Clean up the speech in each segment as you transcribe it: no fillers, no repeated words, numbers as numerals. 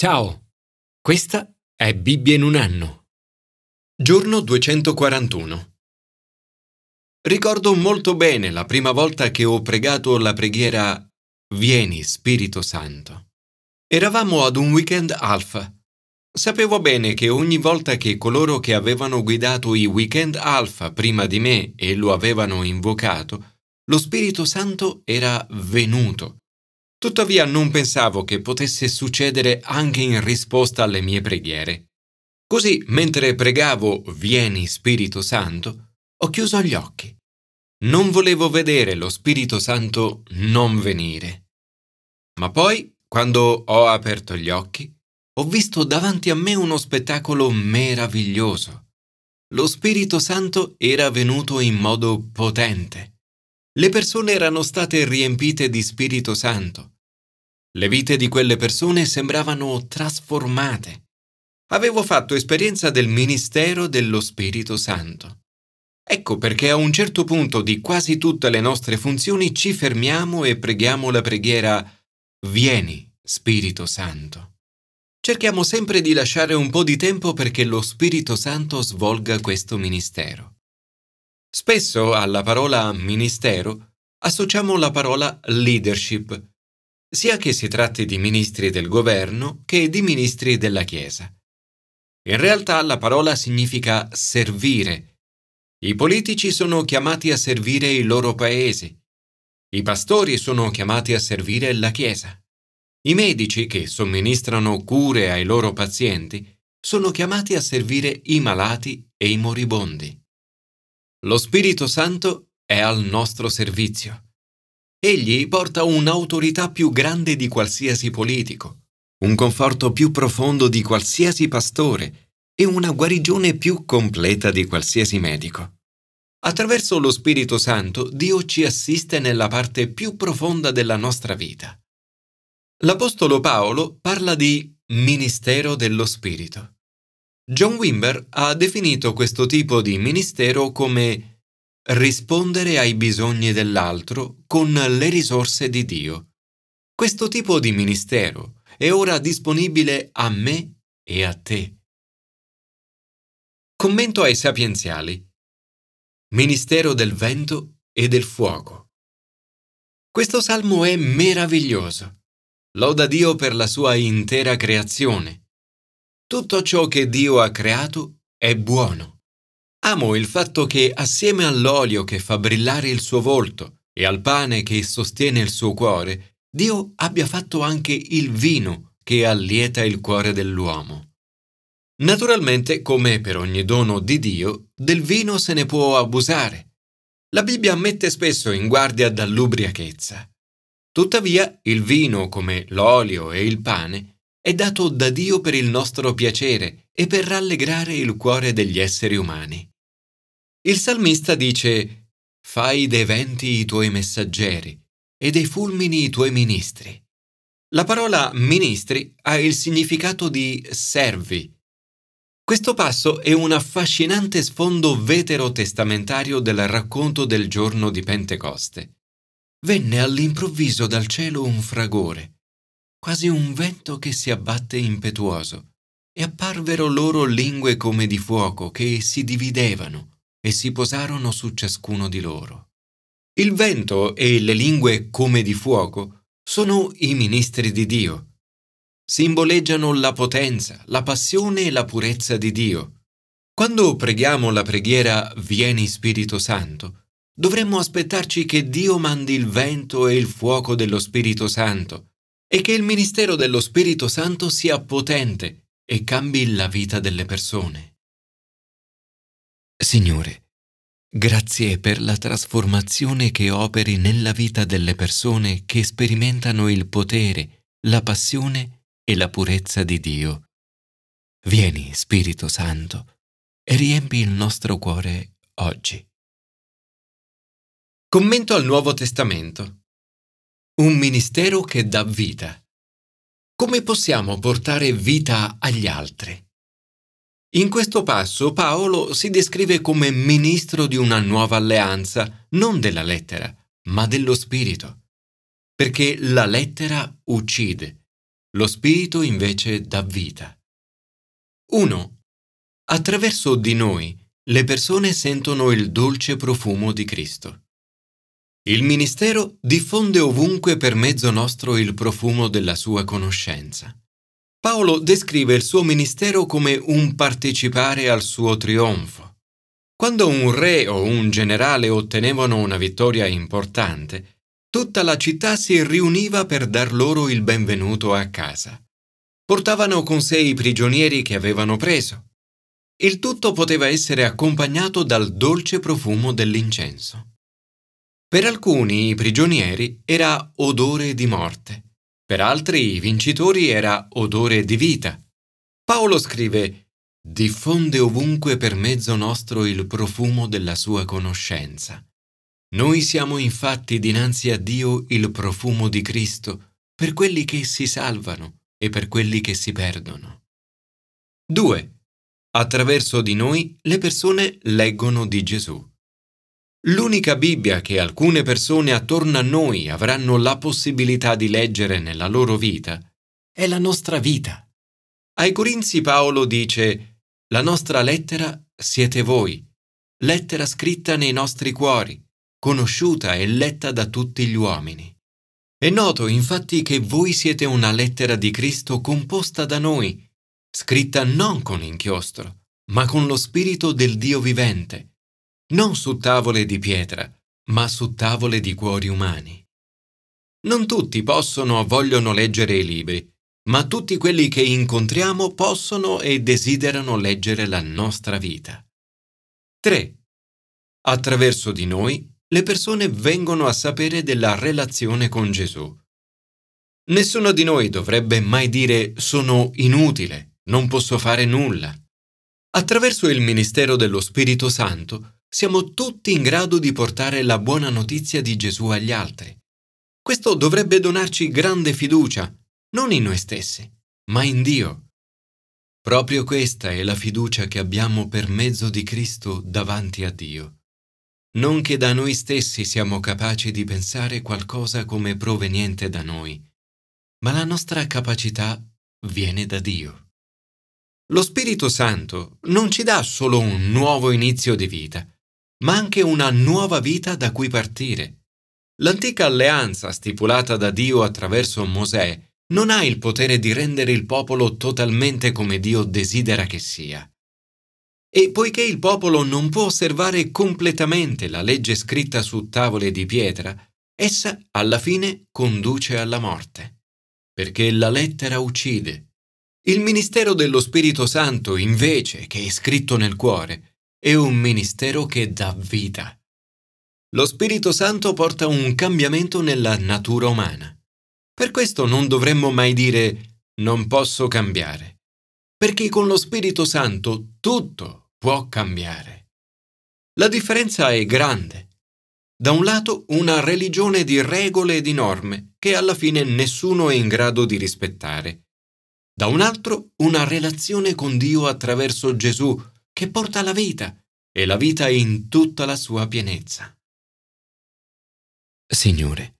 Ciao, questa è Bibbia in un anno. Giorno 241. Ricordo molto bene la prima volta che ho pregato la preghiera «Vieni, Spirito Santo». Eravamo ad un weekend Alpha. Sapevo bene che ogni volta che coloro che avevano guidato i weekend Alpha prima di me e lo avevano invocato, lo Spirito Santo era venuto. Tuttavia non pensavo che potesse succedere anche in risposta alle mie preghiere. Così, mentre pregavo «Vieni, Spirito Santo», ho chiuso gli occhi. Non volevo vedere lo Spirito Santo non venire. Ma poi, quando ho aperto gli occhi, ho visto davanti a me uno spettacolo meraviglioso. Lo Spirito Santo era venuto in modo potente. Le persone erano state riempite di Spirito Santo. Le vite di quelle persone sembravano trasformate. Avevo fatto esperienza del ministero dello Spirito Santo. Ecco perché a un certo punto di quasi tutte le nostre funzioni ci fermiamo e preghiamo la preghiera «Vieni, Spirito Santo». Cerchiamo sempre di lasciare un po' di tempo perché lo Spirito Santo svolga questo ministero. Spesso alla parola ministero associamo la parola leadership, sia che si tratti di ministri del governo che di ministri della Chiesa. In realtà la parola significa servire. I politici sono chiamati a servire i loro paesi. I pastori sono chiamati a servire la Chiesa. I medici che somministrano cure ai loro pazienti sono chiamati a servire i malati e i moribondi. Lo Spirito Santo è al nostro servizio. Egli porta un'autorità più grande di qualsiasi politico, un conforto più profondo di qualsiasi pastore e una guarigione più completa di qualsiasi medico. Attraverso lo Spirito Santo, Dio ci assiste nella parte più profonda della nostra vita. L'Apostolo Paolo parla di «ministero dello Spirito». John Wimber ha definito questo tipo di ministero come rispondere ai bisogni dell'altro con le risorse di Dio. Questo tipo di ministero è ora disponibile a me e a te. Commento ai sapienziali. Ministero del vento e del fuoco. Questo salmo è meraviglioso. Loda Dio per la sua intera creazione. Tutto ciò che Dio ha creato è buono. Amo il fatto che, assieme all'olio che fa brillare il suo volto e al pane che sostiene il suo cuore, Dio abbia fatto anche il vino che allieta il cuore dell'uomo. Naturalmente, come per ogni dono di Dio, del vino se ne può abusare. La Bibbia mette spesso in guardia dall'ubriachezza. Tuttavia, il vino, come l'olio e il pane, è dato da Dio per il nostro piacere e per rallegrare il cuore degli esseri umani. Il salmista dice: «Fai dei venti i tuoi messaggeri e dei fulmini i tuoi ministri». La parola «ministri» ha il significato di «servi». Questo passo è un affascinante sfondo veterotestamentario del racconto del giorno di Pentecoste. Venne all'improvviso dal cielo un fragore, quasi un vento che si abbatte impetuoso, e apparvero loro lingue come di fuoco che si dividevano e si posarono su ciascuno di loro. Il vento e le lingue come di fuoco sono i ministri di Dio. Simboleggiano la potenza, la passione e la purezza di Dio. Quando preghiamo la preghiera «Vieni Spirito Santo», dovremmo aspettarci che Dio mandi il vento e il fuoco dello Spirito Santo, e che il ministero dello Spirito Santo sia potente e cambi la vita delle persone. Signore, grazie per la trasformazione che operi nella vita delle persone che sperimentano il potere, la passione e la purezza di Dio. Vieni, Spirito Santo, e riempi il nostro cuore oggi. Commento al Nuovo Testamento. Un ministero che dà vita. Come possiamo portare vita agli altri? In questo passo Paolo si descrive come ministro di una nuova alleanza, non della lettera, ma dello Spirito. Perché la lettera uccide, Lo Spirito invece dà vita. 1. Attraverso di noi le persone sentono il dolce profumo di Cristo. Il ministero diffonde ovunque per mezzo nostro il profumo della sua conoscenza. Paolo descrive il suo ministero come un partecipare al suo trionfo. Quando un re o un generale ottenevano una vittoria importante, tutta la città si riuniva per dar loro il benvenuto a casa. Portavano con sé i prigionieri che avevano preso. Il tutto poteva essere accompagnato dal dolce profumo dell'incenso. Per alcuni, i prigionieri, era odore di morte. Per altri, i vincitori, era odore di vita. Paolo scrive: «Diffonde ovunque per mezzo nostro il profumo della sua conoscenza. Noi siamo infatti dinanzi a Dio il profumo di Cristo per quelli che si salvano e per quelli che si perdono». 2. Attraverso di noi le persone leggono di Gesù. L'unica Bibbia che alcune persone attorno a noi avranno la possibilità di leggere nella loro vita è la nostra vita. Ai Corinzi Paolo dice: «La nostra lettera siete voi, lettera scritta nei nostri cuori, conosciuta e letta da tutti gli uomini. È noto infatti che voi siete una lettera di Cristo composta da noi, scritta non con inchiostro, ma con lo Spirito del Dio vivente, non su tavole di pietra, ma su tavole di cuori umani». Non tutti possono o vogliono leggere i libri, ma tutti quelli che incontriamo possono e desiderano leggere la nostra vita. 3. Attraverso di noi, le persone vengono a sapere della relazione con Gesù. Nessuno di noi dovrebbe mai dire «sono inutile, non posso fare nulla». Attraverso il ministero dello Spirito Santo, siamo tutti in grado di portare la buona notizia di Gesù agli altri. Questo dovrebbe donarci grande fiducia, non in noi stessi, ma in Dio. Proprio questa è la fiducia che abbiamo per mezzo di Cristo davanti a Dio. Non che da noi stessi siamo capaci di pensare qualcosa come proveniente da noi, ma la nostra capacità viene da Dio. Lo Spirito Santo non ci dà solo un nuovo inizio di vita, ma anche una nuova vita da cui partire. L'antica alleanza stipulata da Dio attraverso Mosè non ha il potere di rendere il popolo totalmente come Dio desidera che sia. E poiché il popolo non può osservare completamente la legge scritta su tavole di pietra, essa alla fine conduce alla morte, perché la lettera uccide. Il ministero dello Spirito Santo, invece, che è scritto nel cuore, è un ministero che dà vita. Lo Spirito Santo porta un cambiamento nella natura umana. Per questo non dovremmo mai dire «non posso cambiare», perché con lo Spirito Santo tutto può cambiare. La differenza è grande. Da un lato, una religione di regole e di norme che alla fine nessuno è in grado di rispettare. Da un altro, una relazione con Dio attraverso Gesù che porta la vita e la vita in tutta la sua pienezza. Signore,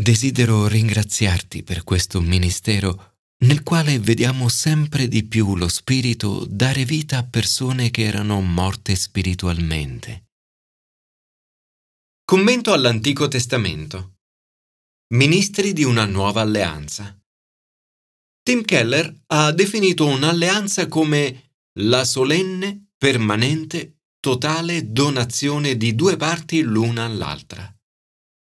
desidero ringraziarti per questo ministero nel quale vediamo sempre di più lo Spirito dare vita a persone che erano morte spiritualmente. Commento all'Antico Testamento. Ministri di una nuova alleanza. Tim Keller ha definito un'alleanza come la solenne, permanente, totale donazione di due parti l'una all'altra.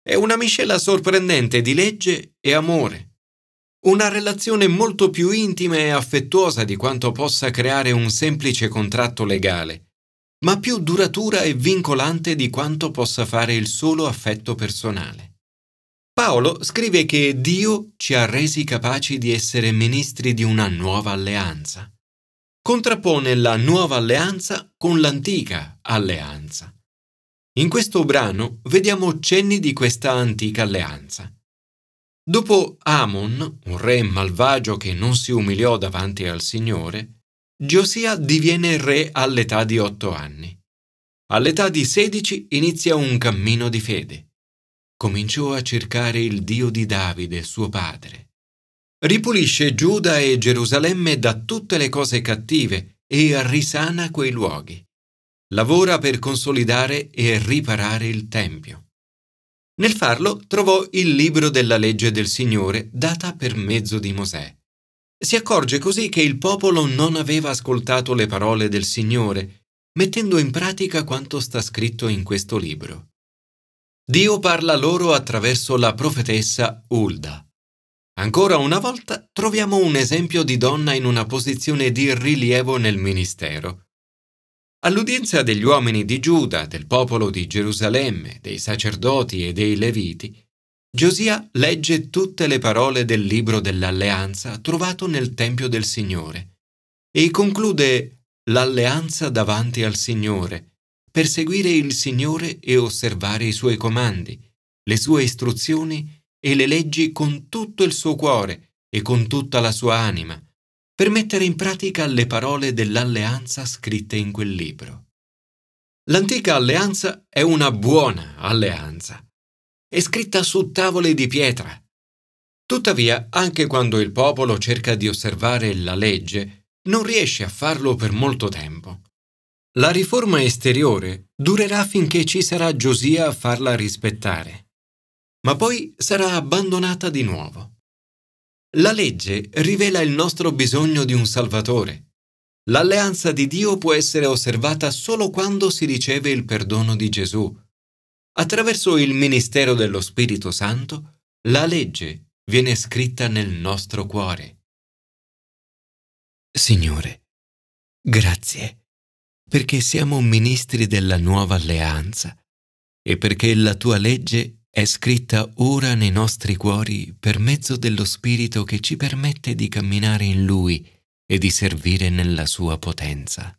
È una miscela sorprendente di legge e amore. Una relazione molto più intima e affettuosa di quanto possa creare un semplice contratto legale, ma più duratura e vincolante di quanto possa fare il solo affetto personale. Paolo scrive che Dio ci ha resi capaci di essere ministri di una nuova alleanza. Contrappone la nuova alleanza con l'antica alleanza. In questo brano vediamo cenni di questa antica alleanza. Dopo Amon, un re malvagio che non si umiliò davanti al Signore, Giosia diviene re all'età di 8 anni. All'età di 16 inizia un cammino di fede. Cominciò a cercare il Dio di Davide, suo padre. ripulisce Giuda e Gerusalemme da tutte le cose cattive e risana quei luoghi. Lavora per consolidare e riparare il Tempio. Nel farlo trovò il libro della legge del Signore data per mezzo di Mosè. Si accorge così che il popolo non aveva ascoltato le parole del Signore, mettendo in pratica quanto sta scritto in questo libro. Dio parla loro attraverso la profetessa Hulda. Ancora una volta troviamo un esempio di donna in una posizione di rilievo nel ministero. All'udienza degli uomini di Giuda, del popolo di Gerusalemme, dei sacerdoti e dei leviti, Giosia legge tutte le parole del libro dell'alleanza trovato nel Tempio del Signore e conclude l'alleanza davanti al Signore per seguire il Signore e osservare i Suoi comandi, le Sue istruzioni e le leggi con tutto il suo cuore e con tutta la sua anima, per mettere in pratica le parole dell'alleanza scritte in quel libro. L'antica alleanza è una buona alleanza. È scritta su tavole di pietra. Tuttavia, anche quando il popolo cerca di osservare la legge, non riesce a farlo per molto tempo. La riforma esteriore durerà finché ci sarà Giosia a farla rispettare, ma poi sarà abbandonata di nuovo. La legge rivela il nostro bisogno di un Salvatore. L'alleanza di Dio può essere osservata solo quando si riceve il perdono di Gesù. Attraverso il ministero dello Spirito Santo, la legge viene scritta nel nostro cuore. Signore, grazie, perché siamo ministri della nuova alleanza e perché la Tua legge è scritta ora nei nostri cuori per mezzo dello Spirito che ci permette di camminare in Lui e di servire nella Sua potenza.